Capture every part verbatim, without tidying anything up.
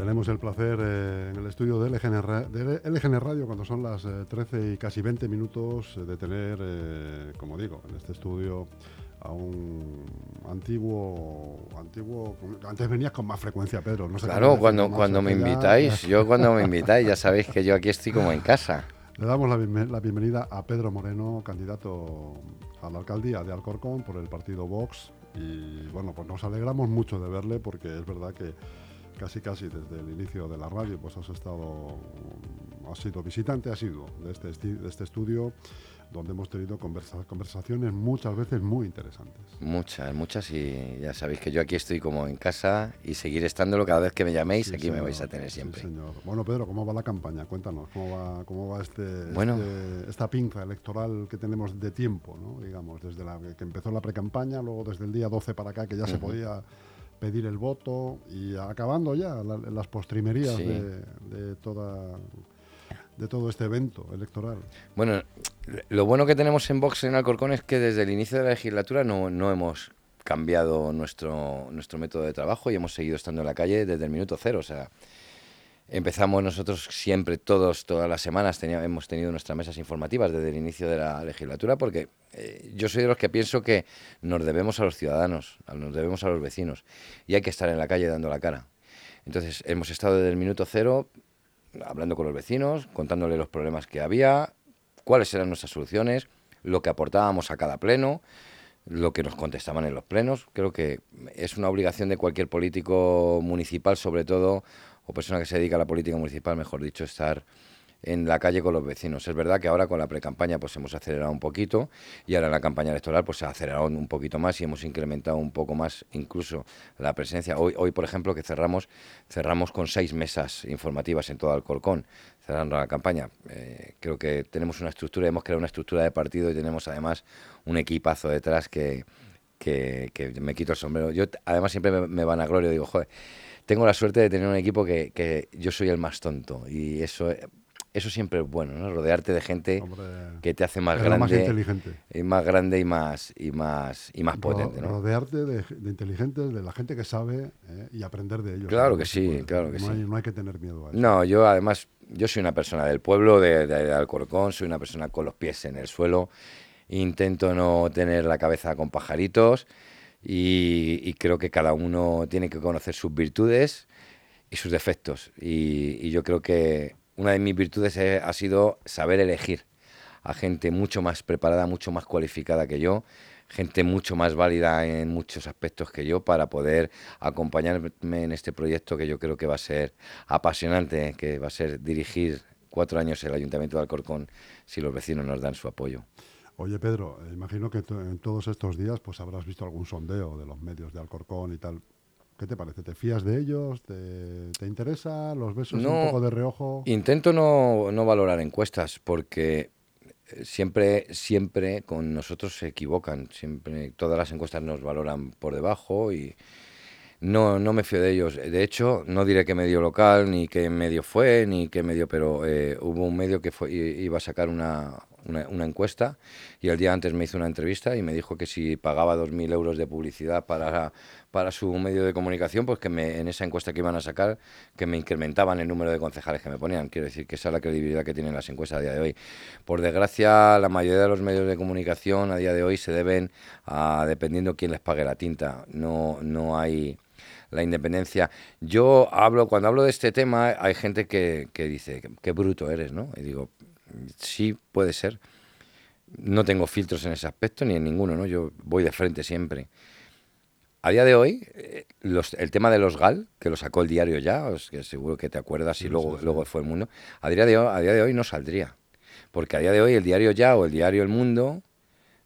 Tenemos el placer eh, en el estudio de L G N, de L G N Radio, cuando son las eh, trece y casi veinte minutos, eh, de tener, eh, como digo, en este estudio a un antiguo... antiguo antes venías con más frecuencia, Pedro. No sé claro, cuando, cuando me invitáis, yo cuando me invitáis, ya sabéis que yo aquí estoy como en casa. Le damos la, bien, la bienvenida a Pedro Moreno, candidato a la alcaldía de Alcorcón por el partido Vox. Y bueno, pues nos alegramos mucho de verle, porque es verdad que casi casi desde el inicio de la radio pues has estado, has sido visitante asiduo de este, de este estudio, donde hemos tenido conversa, conversaciones muchas veces muy interesantes. Muchas, muchas, y ya sabéis que yo aquí estoy como en casa y seguir estándolo cada vez que me llaméis, sí, aquí señor, me vais a tener siempre. Sí, señor. Bueno, Pedro, ¿cómo va la campaña? Cuéntanos, ¿cómo va, cómo va este, bueno, este, esta pinza electoral que tenemos de tiempo, ¿no? Digamos, desde la que empezó la precampaña, luego desde el día doce para acá, que ya uh-huh. se podía pedir el voto, y acabando ya la, las postrimerías sí. de, de toda... de todo este evento electoral. Bueno, lo bueno que tenemos en Vox en Alcorcón es que desde el inicio de la legislatura no, no hemos cambiado nuestro, nuestro método de trabajo y hemos seguido estando en la calle desde el minuto cero. O sea, empezamos nosotros siempre, todos, todas las semanas, teníamos, hemos tenido nuestras mesas informativas desde el inicio de la legislatura, porque eh, yo soy de los que pienso que nos debemos a los ciudadanos, nos debemos a los vecinos, y hay que estar en la calle dando la cara. Entonces, hemos estado desde el minuto cero hablando con los vecinos, contándoles los problemas que había, cuáles eran nuestras soluciones, lo que aportábamos a cada pleno, lo que nos contestaban en los plenos. Creo que es una obligación de cualquier político municipal, sobre todo, o persona que se dedica a la política municipal, mejor dicho, estar en la calle con los vecinos. Es verdad que ahora con la precampaña pues hemos acelerado un poquito, y ahora en la campaña electoral pues se ha acelerado un poquito más y hemos incrementado un poco más incluso la presencia. Hoy, hoy por ejemplo, que cerramos cerramos con seis mesas informativas en todo Alcorcón, cerrando la campaña. Eh, creo que tenemos una estructura, hemos creado una estructura de partido y tenemos además un equipazo detrás que, que, que me quito el sombrero. Yo además siempre me, me vanaglorio, digo, joder, tengo la suerte de tener un equipo que, que yo soy el más tonto, y eso... Eso siempre es bueno, ¿no? Rodearte de gente, hombre, que te hace más grande, más inteligente, y más grande y más y más y más Ro- potente, ¿no? Rodearte de, de inteligentes, de la gente que sabe, ¿eh? Y aprender de ellos. Claro, ¿no? que sí, pues, claro que no sí. Hay, no hay que tener miedo a eso. No, yo además yo soy una persona del pueblo, de, de, de Alcorcón, soy una persona con los pies en el suelo, intento no tener la cabeza con pajaritos, y, y creo que cada uno tiene que conocer sus virtudes y sus defectos, y, y yo creo que una de mis virtudes ha sido saber elegir a gente mucho más preparada, mucho más cualificada que yo, gente mucho más válida en muchos aspectos que yo, para poder acompañarme en este proyecto que yo creo que va a ser apasionante, que va a ser dirigir cuatro años el Ayuntamiento de Alcorcón si los vecinos nos dan su apoyo. Oye, Pedro, imagino que en todos estos días pues habrás visto algún sondeo de los medios de Alcorcón y tal. ¿Qué te parece? ¿Te fías de ellos? ¿Te, te interesa? ¿Los ves no, un poco de reojo? Intento no, no valorar encuestas, porque siempre, siempre con nosotros se equivocan. Siempre, todas las encuestas nos valoran por debajo y no, no me fío de ellos. De hecho, no diré qué medio local, ni qué medio fue, ni qué medio, pero eh, hubo un medio que fue, iba a sacar una, una, una encuesta, y el día antes me hizo una entrevista y me dijo que si pagaba dos mil euros de publicidad para... para su medio de comunicación, pues que me, en esa encuesta que iban a sacar, que me incrementaban el número de concejales que me ponían. Quiero decir que esa es la credibilidad que tienen las encuestas a día de hoy. Por desgracia, la mayoría de los medios de comunicación a día de hoy se deben a, dependiendo quién les pague la tinta. No, no hay la independencia. Yo hablo, cuando hablo de este tema, hay gente que, que dice, qué bruto eres, ¿no? Y digo, sí, puede ser. No tengo filtros en ese aspecto, ni en ninguno, ¿no? Yo voy de frente siempre. A día de hoy, los, el tema de los G A L, que lo sacó el diario Ya, que seguro que te acuerdas, sí, y luego, sí, sí. luego fue El Mundo, a día, de hoy, a día de hoy no saldría. Porque a día de hoy el diario Ya o el diario El Mundo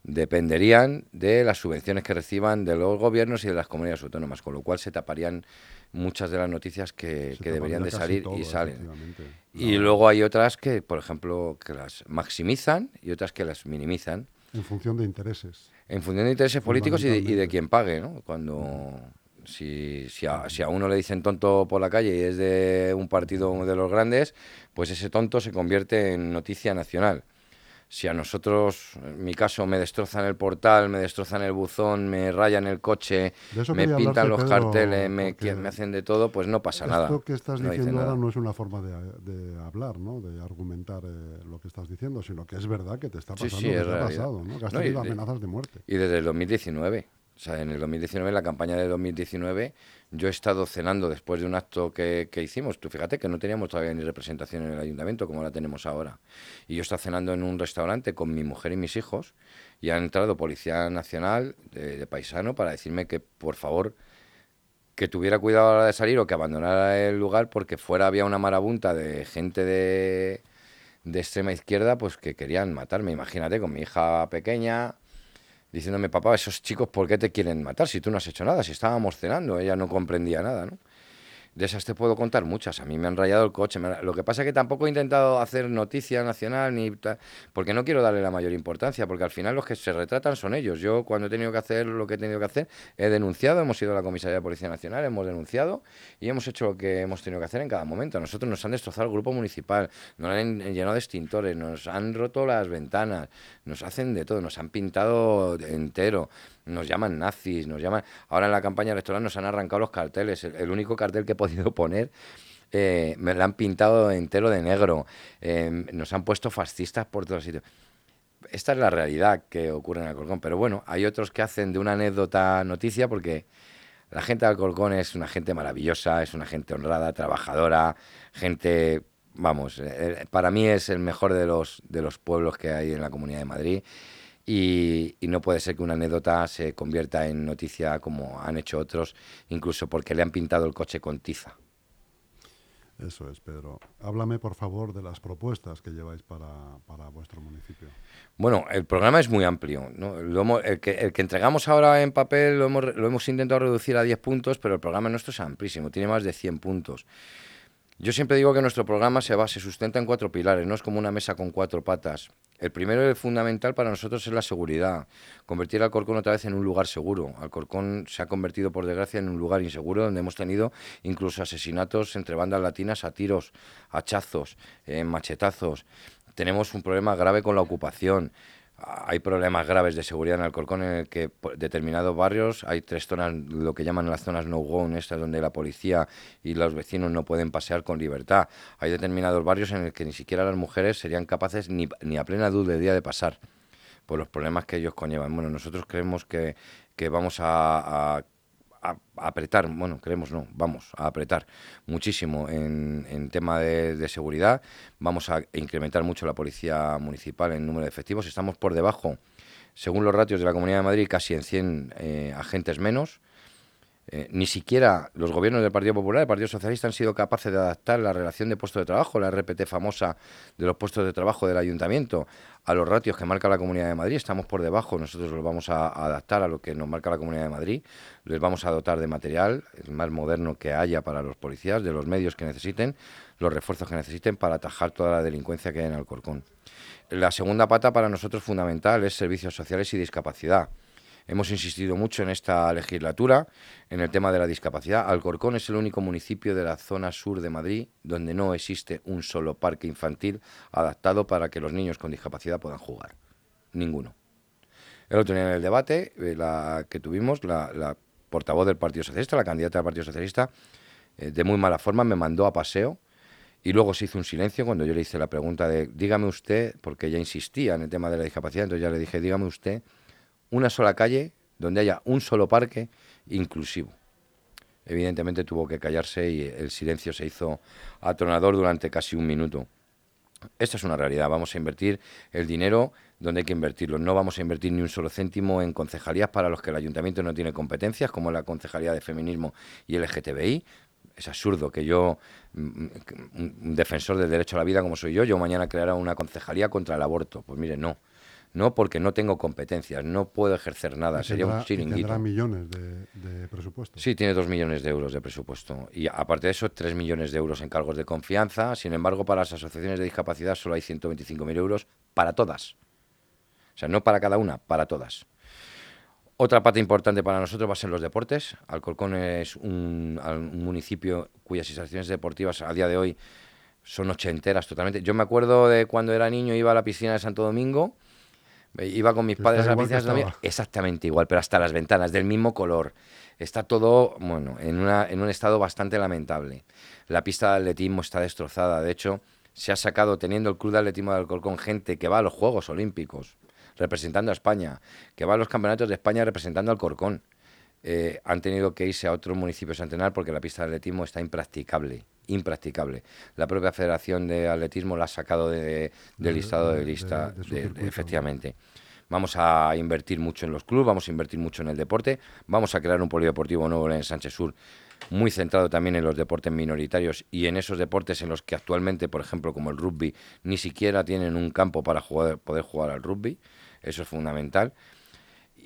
dependerían de las subvenciones que reciban de los gobiernos y de las comunidades autónomas, con lo cual se taparían muchas de las noticias que, que deberían de salir todo, y salen. Y no. Luego hay otras que, por ejemplo, que las maximizan y otras que las minimizan. En función de intereses. En función de intereses políticos y de, y de quien pague, ¿no? Cuando si, si, a, si a uno le dicen tonto por la calle y es de un partido de los grandes, pues ese tonto se convierte en noticia nacional. Si a nosotros, en mi caso, me destrozan el portal, me destrozan el buzón, me rayan el coche, me pintan los Pedro, carteles, me, me hacen de todo, pues no pasa esto nada. Esto que estás no diciendo ahora no es una forma de, de hablar, ¿no? De argumentar eh, lo que estás diciendo, sino que es verdad que te está pasando, sí, sí, es te ha pasado, ¿no? Que has tenido no, y, amenazas de muerte. Y desde el dos mil diecinueve. O sea, en el dos mil diecinueve, en la campaña de dos mil diecinueve, yo he estado cenando después de un acto que, que hicimos. Tú fíjate que no teníamos todavía ni representación en el ayuntamiento como la tenemos ahora. Y yo estaba cenando en un restaurante con mi mujer y mis hijos y han entrado Policía Nacional de, de paisano para decirme que, por favor, que tuviera cuidado a la hora de salir o que abandonara el lugar porque fuera había una marabunta de gente de, de extrema izquierda pues que querían matarme. Imagínate, con mi hija pequeña, diciéndome, papá, esos chicos, ¿por qué te quieren matar si tú no has hecho nada? Si estábamos cenando, ella no comprendía nada, ¿no? De esas te puedo contar muchas. A mí me han rayado el coche. Me han... Lo que pasa es que tampoco he intentado hacer noticia nacional ni tal, porque no quiero darle la mayor importancia, porque al final los que se retratan son ellos. Yo, cuando he tenido que hacer lo que he tenido que hacer, he denunciado, hemos ido a la Comisaría de Policía Nacional, hemos denunciado y hemos hecho lo que hemos tenido que hacer en cada momento. A nosotros nos han destrozado el grupo municipal, nos han llenado de extintores, nos han roto las ventanas, nos hacen de todo, nos han pintado entero. Nos llaman nazis, nos llaman... Ahora en la campaña electoral nos han arrancado los carteles. El, el único cartel que he podido poner eh, me lo han pintado entero de negro. Eh, nos han puesto fascistas por todos sitios. Esta es la realidad que ocurre en Alcorcón. Pero bueno, hay otros que hacen de una anécdota noticia porque la gente de Alcorcón es una gente maravillosa, es una gente honrada, trabajadora, gente... Vamos, eh, para mí es el mejor de los, de los pueblos que hay en la Comunidad de Madrid. Y, y no puede ser que una anécdota se convierta en noticia como han hecho otros, incluso porque le han pintado el coche con tiza. Eso es, Pedro. Háblame, por favor, de las propuestas que lleváis para, para vuestro municipio. Bueno, el programa es muy amplio, ¿no? Lo hemos, el, que, el que entregamos ahora en papel lo hemos, lo hemos intentado reducir a diez puntos, pero el programa nuestro es amplísimo, tiene más de cien puntos. Yo siempre digo que nuestro programa se basa, se sustenta en cuatro pilares, no es como una mesa con cuatro patas. El primero y fundamental para nosotros es la seguridad, convertir a Alcorcón otra vez en un lugar seguro. Alcorcón se ha convertido, por desgracia, en un lugar inseguro donde hemos tenido incluso asesinatos entre bandas latinas a tiros, hachazos, eh, machetazos. Tenemos un problema grave con la ocupación. Hay problemas graves de seguridad en Alcorcón en el que determinados barrios hay tres zonas, lo que llaman las zonas no-go, estas donde la policía y los vecinos no pueden pasear con libertad. Hay determinados barrios en el que ni siquiera las mujeres serían capaces ni, ni a plena luz del día de pasar por los problemas que ellos conllevan. Bueno, nosotros creemos que, que vamos a... a A apretar, bueno, creemos no, vamos a apretar muchísimo en, en tema de, de seguridad. Vamos a incrementar mucho la policía municipal en número de efectivos. Estamos por debajo, según los ratios de la Comunidad de Madrid, casi en cien eh, agentes menos. Eh, ni siquiera los gobiernos del Partido Popular y el Partido Socialista han sido capaces de adaptar la relación de puestos de trabajo, la R P T famosa de los puestos de trabajo del ayuntamiento, a los ratios que marca la Comunidad de Madrid. Estamos por debajo, nosotros los vamos a adaptar a lo que nos marca la Comunidad de Madrid, les vamos a dotar de material, el más moderno que haya para los policías, de los medios que necesiten, los refuerzos que necesiten para atajar toda la delincuencia que hay en Alcorcón. La segunda pata para nosotros fundamental es servicios sociales y discapacidad. Hemos insistido mucho en esta legislatura, en el tema de la discapacidad. Alcorcón es el único municipio de la zona sur de Madrid donde no existe un solo parque infantil adaptado para que los niños con discapacidad puedan jugar. Ninguno. El otro día en el debate eh, la que tuvimos, la, la portavoz del Partido Socialista, la candidata del Partido Socialista, eh, de muy mala forma me mandó a paseo y luego se hizo un silencio cuando yo le hice la pregunta de dígame usted, porque ella insistía en el tema de la discapacidad, entonces ya le dije, dígame usted, una sola calle donde haya un solo parque inclusivo. Evidentemente tuvo que callarse y el silencio se hizo atronador durante casi un minuto. Esta es una realidad, vamos a invertir el dinero donde hay que invertirlo. No vamos a invertir ni un solo céntimo en concejalías para los que el ayuntamiento no tiene competencias, como la concejalía de feminismo y L G T B I. Es absurdo que yo, un defensor del derecho a la vida como soy yo, yo mañana creara una concejalía contra el aborto. Pues mire, no. No, porque no tengo competencias, no puedo ejercer nada, y sería tendrá, un chiringuito. ¿Tendrá millones de, de presupuesto? Sí, tiene dos millones de euros de presupuesto. Y aparte de eso, tres millones de euros en cargos de confianza. Sin embargo, para las asociaciones de discapacidad solo hay ciento veinticinco mil euros para todas. O sea, no para cada una, para todas. Otra parte importante para nosotros va a ser los deportes. Alcorcón es un, un municipio cuyas instalaciones deportivas a día de hoy son ochenteras totalmente. Yo me acuerdo de cuando era niño, iba a la piscina de Santo Domingo, iba con mis padres a la piscina de Santo Domingo, exactamente igual, pero hasta las ventanas, del mismo color. Está todo, bueno, en, una, en un estado bastante lamentable. La pista de atletismo está destrozada. De hecho, se ha sacado, teniendo el Club de Atletismo de Alcorcón, gente que va a los Juegos Olímpicos representando a España, que va a los Campeonatos de España representando a Alcorcón. Eh, han tenido que irse a otros municipios a entrenar porque la pista de atletismo está impracticable, impracticable. La propia Federación de Atletismo la ha sacado de, de, del listado de, de lista, de, de de, efectivamente. Vamos a invertir mucho en los clubes, vamos a invertir mucho en el deporte, vamos a crear un polideportivo nuevo en Sánchez Sur, muy centrado también en los deportes minoritarios y en esos deportes en los que actualmente, por ejemplo, como el rugby, ni siquiera tienen un campo para jugar, poder jugar al rugby. Eso es fundamental.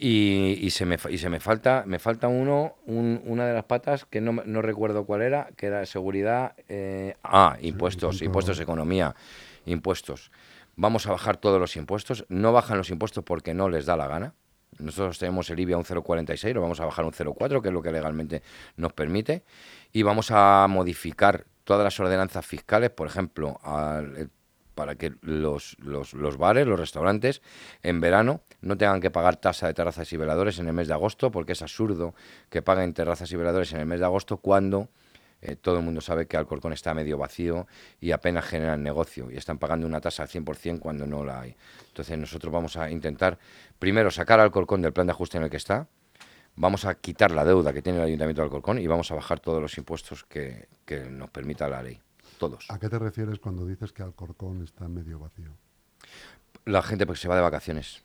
Y, y se me y se me falta me falta uno un, una de las patas que no, no recuerdo cuál era, que era seguridad, eh, ah impuestos impuestos economía impuestos. Vamos a bajar todos los impuestos. No bajan los impuestos porque no les da la gana. Nosotros tenemos el I B I a un cero coma cuarenta y seis, lo vamos a bajar a un cero coma cuatro, que es lo que legalmente nos permite. Y vamos a modificar todas las ordenanzas fiscales, por ejemplo, al, para que los, los, los bares, los restaurantes, en verano no tengan que pagar tasa de terrazas y veladores en el mes de agosto, porque es absurdo que paguen terrazas y veladores en el mes de agosto cuando... Eh, todo el mundo sabe que Alcorcón está medio vacío y apenas generan negocio y están pagando una tasa al cien por cien cuando no la hay. Entonces nosotros vamos a intentar primero sacar a Alcorcón del plan de ajuste en el que está, vamos a quitar la deuda que tiene el Ayuntamiento de Alcorcón y vamos a bajar todos los impuestos que, que nos permita la ley, todos. ¿A qué te refieres cuando dices que Alcorcón está medio vacío? La gente pues se va de vacaciones.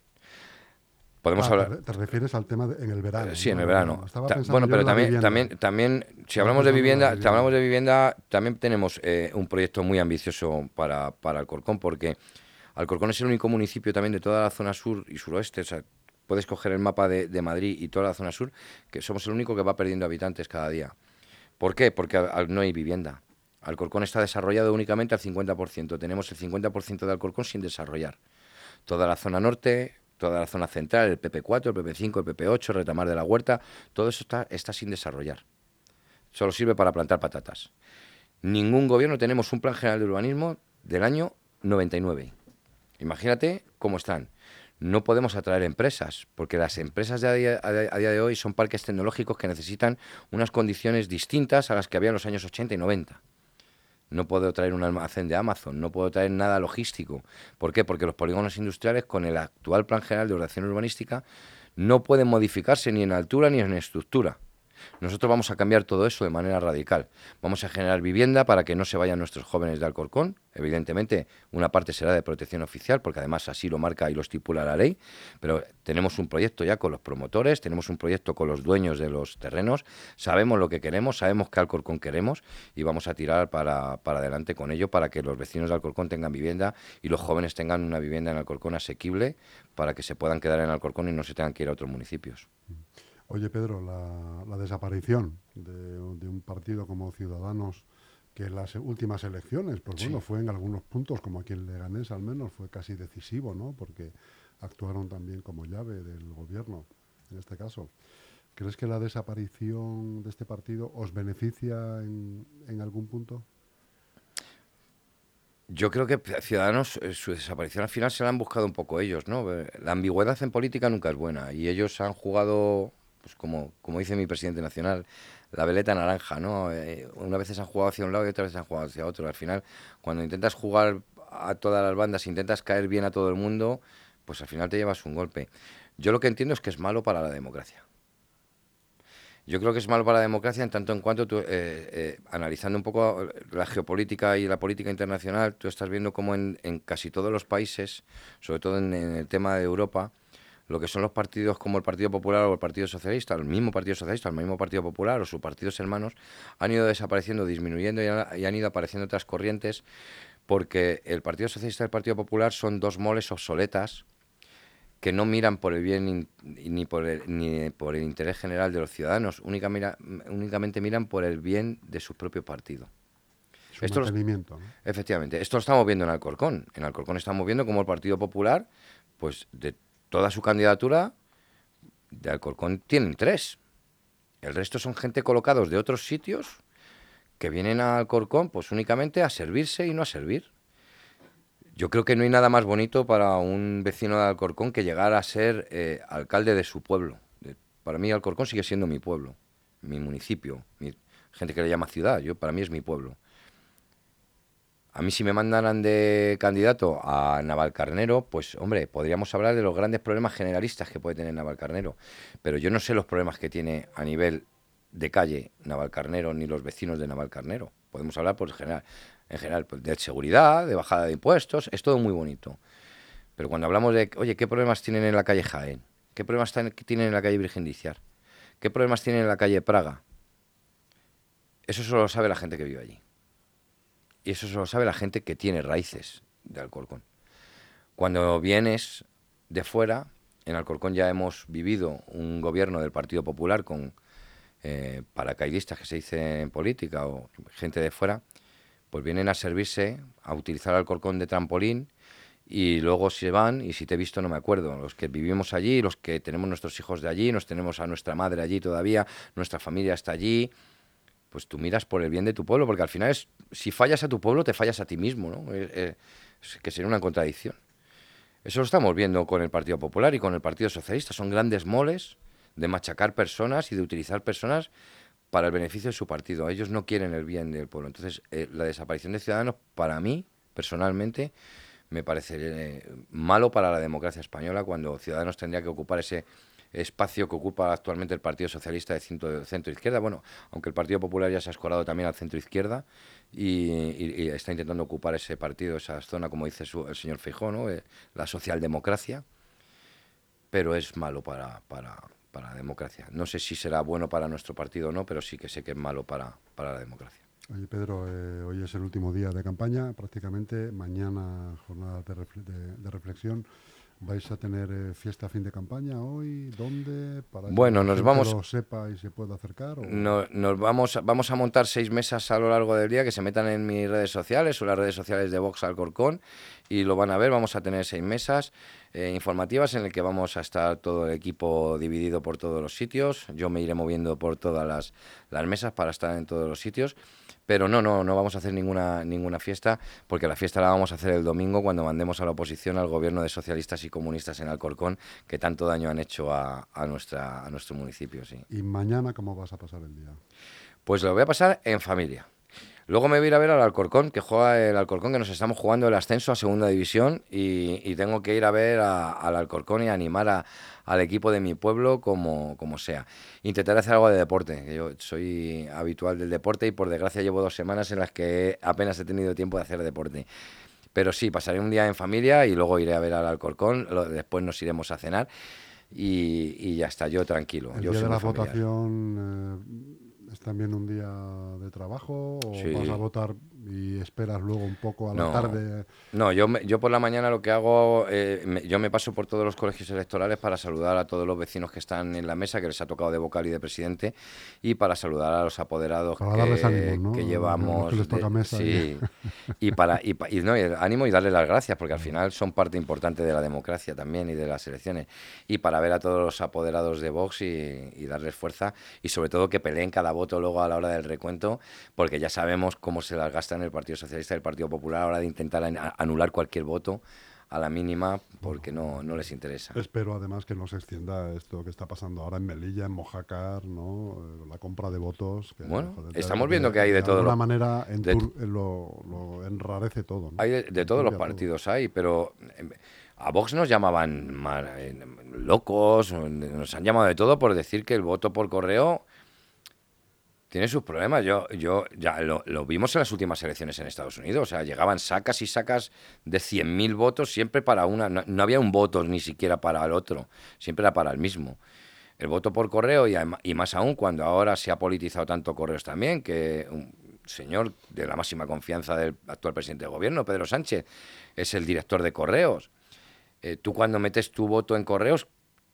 Podemos ah, hablar. Te refieres al tema de, en el verano. Sí, en el verano. Ta, bueno, pero también, también, también, si hablamos de vivienda, si hablamos de vivienda, también tenemos eh, un proyecto muy ambicioso para, para Alcorcón, porque Alcorcón es el único municipio también de toda la zona sur y suroeste. O sea, puedes coger el mapa de, de Madrid y toda la zona sur, que somos el único que va perdiendo habitantes cada día. ¿Por qué? Porque a, a, no hay vivienda. Alcorcón está desarrollado únicamente al cincuenta por ciento. Tenemos el cincuenta por ciento de Alcorcón sin desarrollar. Toda la zona norte, toda la zona central, el P P cuatro, el P P cinco, el P P ocho, Retamar de la Huerta, todo eso está, está sin desarrollar. Solo sirve para plantar patatas. Ningún gobierno, tenemos un plan general de urbanismo del año noventa y nueve. Imagínate cómo están. No podemos atraer empresas, porque las empresas de a, día, a día de hoy son parques tecnológicos que necesitan unas condiciones distintas a las que había en los años ochenta y noventa. No puedo traer un almacén de Amazon, no puedo traer nada logístico. ¿Por qué? Porque los polígonos industriales, con el actual Plan General de Ordenación Urbanística, no pueden modificarse ni en altura ni en estructura. Nosotros vamos a cambiar todo eso de manera radical. Vamos a generar vivienda para que no se vayan nuestros jóvenes de Alcorcón. Evidentemente, una parte será de protección oficial, porque además así lo marca y lo estipula la ley, pero tenemos un proyecto ya con los promotores, tenemos un proyecto con los dueños de los terrenos, sabemos lo que queremos, sabemos qué Alcorcón queremos y vamos a tirar para, para adelante con ello, para que los vecinos de Alcorcón tengan vivienda y los jóvenes tengan una vivienda en Alcorcón asequible, para que se puedan quedar en Alcorcón y no se tengan que ir a otros municipios. Oye, Pedro, la, la desaparición de, de un partido como Ciudadanos, que en las últimas elecciones, pues sí, bueno, fue en algunos puntos, como aquí en Leganés al menos, fue casi decisivo, ¿no? Porque actuaron también como llave del gobierno, en este caso. ¿Crees que la desaparición de este partido os beneficia en, en algún punto? Yo creo que Ciudadanos, su desaparición al final se la han buscado un poco ellos, ¿no? La ambigüedad en política nunca es buena y ellos han jugado... Pues como, como dice mi presidente nacional, la veleta naranja, ¿no? Eh, una vez se han jugado hacia un lado y otra vez se han jugado hacia otro. Al final, cuando intentas jugar a todas las bandas, intentas caer bien a todo el mundo, pues al final te llevas un golpe. Yo lo que entiendo es que es malo para la democracia. Yo creo que es malo para la democracia en tanto en cuanto tú, eh, eh, analizando un poco la geopolítica y la política internacional, tú estás viendo cómo en, en casi todos los países, sobre todo en, en el tema de Europa, lo que son los partidos como el Partido Popular o el Partido Socialista, el mismo Partido Socialista, el mismo Partido Popular o sus partidos hermanos, han ido desapareciendo, disminuyendo y han, y han ido apareciendo otras corrientes, porque el Partido Socialista y el Partido Popular son dos moles obsoletas que no miran por el bien ni, ni, por, el, ni por el interés general de los ciudadanos, única mira, únicamente miran por el bien de su propio partido. Su esto mantenimiento, los, ¿no? Efectivamente, esto lo estamos viendo en Alcorcón. En Alcorcón estamos viendo como el Partido Popular, pues de toda su candidatura de Alcorcón tienen tres. El resto son gente colocados de otros sitios que vienen a Alcorcón pues únicamente a servirse y no a servir. Yo creo que no hay nada más bonito para un vecino de Alcorcón que llegar a ser eh, alcalde de su pueblo. Para mí Alcorcón sigue siendo mi pueblo, mi municipio, mi, gente que le llama ciudad, yo, para mí es mi pueblo. A mí si me mandaran de candidato a Navalcarnero, pues hombre, podríamos hablar de los grandes problemas generalistas que puede tener Navalcarnero, pero yo no sé los problemas que tiene a nivel de calle Navalcarnero ni los vecinos de Navalcarnero. Podemos hablar por general, en general pues, de seguridad, de bajada de impuestos, es todo muy bonito. Pero cuando hablamos de, oye, ¿qué problemas tienen en la calle Jaén? ¿Qué problemas tienen en la calle Virgen de Izar? ¿Qué problemas tienen en la calle Praga? Eso solo lo sabe la gente que vive allí. Y eso solo sabe la gente que tiene raíces de Alcorcón. Cuando vienes de fuera, en Alcorcón ya hemos vivido un gobierno del Partido Popular con eh, paracaidistas, que se dice en política, o gente de fuera, pues vienen a servirse, a utilizar Alcorcón de trampolín, y luego se van, y si te he visto no me acuerdo, los que vivimos allí, los que tenemos nuestros hijos de allí, nos tenemos a nuestra madre allí todavía, nuestra familia está allí. Pues tú miras por el bien de tu pueblo, porque al final es, si fallas a tu pueblo, te fallas a ti mismo, ¿no? Es, es, es que sería una contradicción. Eso lo estamos viendo con el Partido Popular y con el Partido Socialista. Son grandes moles de machacar personas y de utilizar personas para el beneficio de su partido. Ellos no quieren el bien del pueblo. Entonces, eh, la desaparición de Ciudadanos, para mí, personalmente, me parece eh, malo para la democracia española, cuando Ciudadanos tendría que ocupar ese espacio que ocupa actualmente el Partido Socialista de centro-izquierda, bueno, aunque el Partido Popular ya se ha escorado también al centro-izquierda y, y, y está intentando ocupar ese partido, esa zona, como dice su, el señor Feijóo, ¿no? Eh, la socialdemocracia, pero es malo para, para, para la democracia. No sé si será bueno para nuestro partido o no, pero sí que sé que es malo para, para la democracia. Oye, Pedro, eh, hoy es el último día de campaña, prácticamente, mañana jornada de, refle de, de reflexión. ¿Vais a tener eh, fiesta a fin de campaña hoy? ¿Dónde? Para bueno, que nos vamos, lo sepa y se pueda acercar. ¿O? No, nos vamos, vamos a montar seis mesas a lo largo del día, que se metan en mis redes sociales o las redes sociales de Vox Alcorcón y lo van a ver. Vamos a tener seis mesas eh, informativas en las que vamos a estar todo el equipo dividido por todos los sitios. Yo me iré moviendo por todas las, las mesas para estar en todos los sitios. Pero no, no, no vamos a hacer ninguna ninguna fiesta, porque la fiesta la vamos a hacer el domingo cuando mandemos a la oposición al gobierno de socialistas y comunistas en Alcorcón, que tanto daño han hecho a, a, nuestra, a nuestro municipio. Sí. ¿Y mañana cómo vas a pasar el día? Pues lo voy a pasar en familia. Luego me voy a ir a ver al Alcorcón, que juega el Alcorcón, que nos estamos jugando el ascenso a Segunda División y, y tengo que ir a ver al Alcorcón y animar a, al equipo de mi pueblo como, como sea. Intentaré hacer algo de deporte, que yo soy habitual del deporte y por desgracia llevo dos semanas en las que apenas he tenido tiempo de hacer deporte. Pero sí, pasaré un día en familia y luego iré a ver al Alcorcón, lo, después nos iremos a cenar y, y ya está, yo tranquilo. El yo día de la familiar. votación... Eh... ¿Es también un día de trabajo o sí. vas a votar y esperas luego un poco a la no, tarde? No, yo, me, yo por la mañana lo que hago, eh, me, yo me paso por todos los colegios electorales para saludar a todos los vecinos que están en la mesa, que les ha tocado de vocal y de presidente, y para saludar a los apoderados para que, darles ánimo, ¿no? que llevamos. Que les toca mesa de, sí, y, para, y, y, no, y el ánimo y darle las gracias, porque al final son parte importante de la democracia también y de las elecciones. Y para ver a todos los apoderados de Vox y, y darles fuerza, y sobre todo que peleen cada voz luego a la hora del recuento, porque ya sabemos cómo se las gastan el Partido Socialista y el Partido Popular a la hora de intentar anular cualquier voto a la mínima, porque no, no les interesa. Espero además que no se extienda esto que está pasando ahora en Melilla, en Mojácar, ¿no? La compra de votos. Que bueno, joder, estamos viendo que hay de, de todo. De alguna manera en de, tur, lo, lo enrarece todo, ¿no? Hay de, de todos los partidos todo. hay, pero... Eh, A Vox nos llamaban mal, eh, locos, nos han llamado de todo por decir que el voto por correo... Tiene sus problemas. Yo, yo ya lo, lo vimos en las últimas elecciones en Estados Unidos. O sea, llegaban sacas y sacas de cien mil votos siempre para una. No, no había un voto ni siquiera para el otro. Siempre era para el mismo. El voto por correo y, y más aún cuando ahora se ha politizado tanto correos también, que un señor de la máxima confianza del actual presidente de gobierno, Pedro Sánchez, es el director de correos. Eh, tú cuando metes tu voto en correos,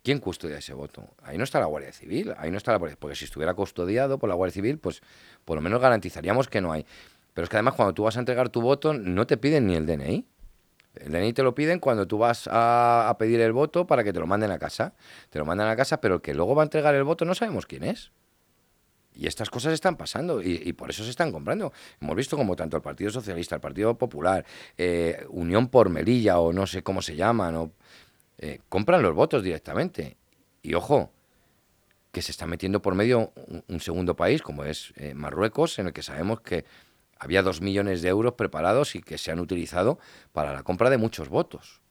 ¿quién custodia ese voto? Ahí no está la Guardia Civil, ahí no está la policía, porque si estuviera custodiado por la Guardia Civil, pues por lo menos garantizaríamos que no hay. Pero es que además cuando tú vas a entregar tu voto no te piden ni el D N I. El D N I te lo piden cuando tú vas a, a pedir el voto para que te lo manden a casa. Te lo mandan a casa, pero el que luego va a entregar el voto no sabemos quién es. Y estas cosas están pasando y, y por eso se están comprando. Hemos visto como tanto el Partido Socialista, el Partido Popular, eh, Unión por Melilla o no sé cómo se llaman, o, eh, compran los votos directamente. Y ojo, que se está metiendo por medio un, un segundo país como es eh, Marruecos, en el que sabemos que había dos millones de euros preparados y que se han utilizado para la compra de muchos votos.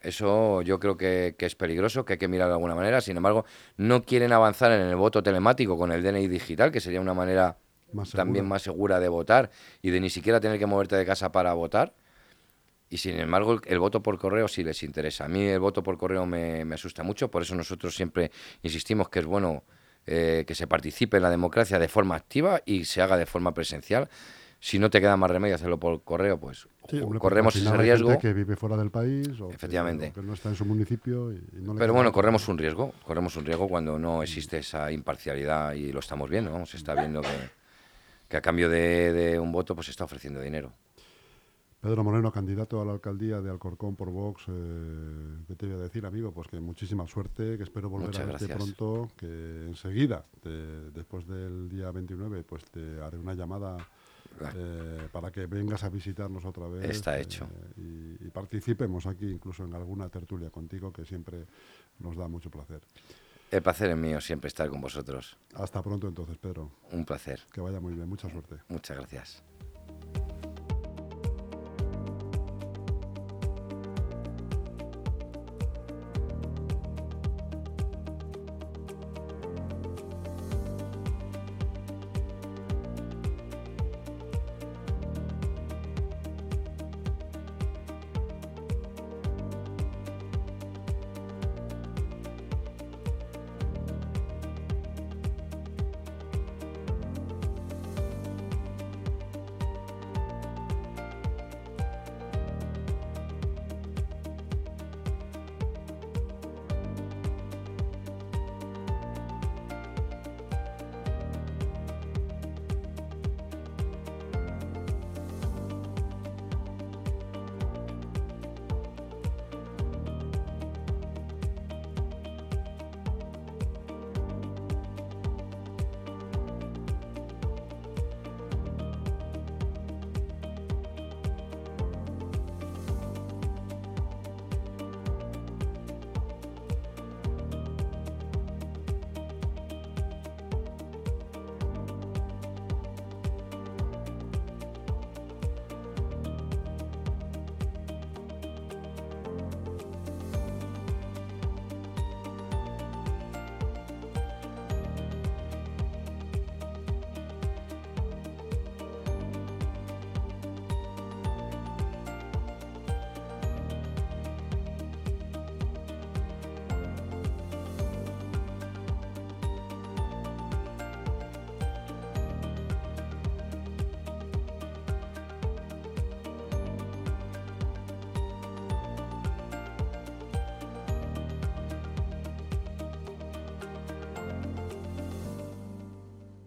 Eso yo creo que, que es peligroso, que hay que mirar de alguna manera. Sin embargo, no quieren avanzar en el voto telemático con el D N I digital, que sería una manera más también más segura de votar y de ni siquiera tener que moverte de casa para votar. Y sin embargo, el, el voto por correo sí les interesa. A mí el voto por correo me, me asusta mucho, por eso nosotros siempre insistimos que es bueno eh, que se participe en la democracia de forma activa y se haga de forma presencial. Si no te queda más remedio hacerlo por correo, pues sí, hombre, corremos ese riesgo. Hay gente que vive fuera del país o efectivamente. Que, que no está en su municipio. Y, y no le Pero bueno, corremos un riesgo, corremos un riesgo cuando no existe esa imparcialidad y lo estamos viendo, ¿no? Se está viendo que, que a cambio de, de un voto pues se está ofreciendo dinero. Pedro Moreno, candidato a la alcaldía de Alcorcón por Vox, eh, ¿qué te voy a decir, amigo? Pues que muchísima suerte, que espero volver Muchas a verte gracias. pronto, que enseguida, te, después del día veintinueve, pues te haré una llamada... Eh, para que vengas a visitarnos otra vez. Está hecho. Eh, y, y participemos aquí incluso en alguna tertulia contigo, que siempre nos da mucho placer. El placer es mío siempre estar con vosotros. Hasta pronto entonces, Pedro. Un placer. Que vaya muy bien, mucha suerte. Muchas gracias.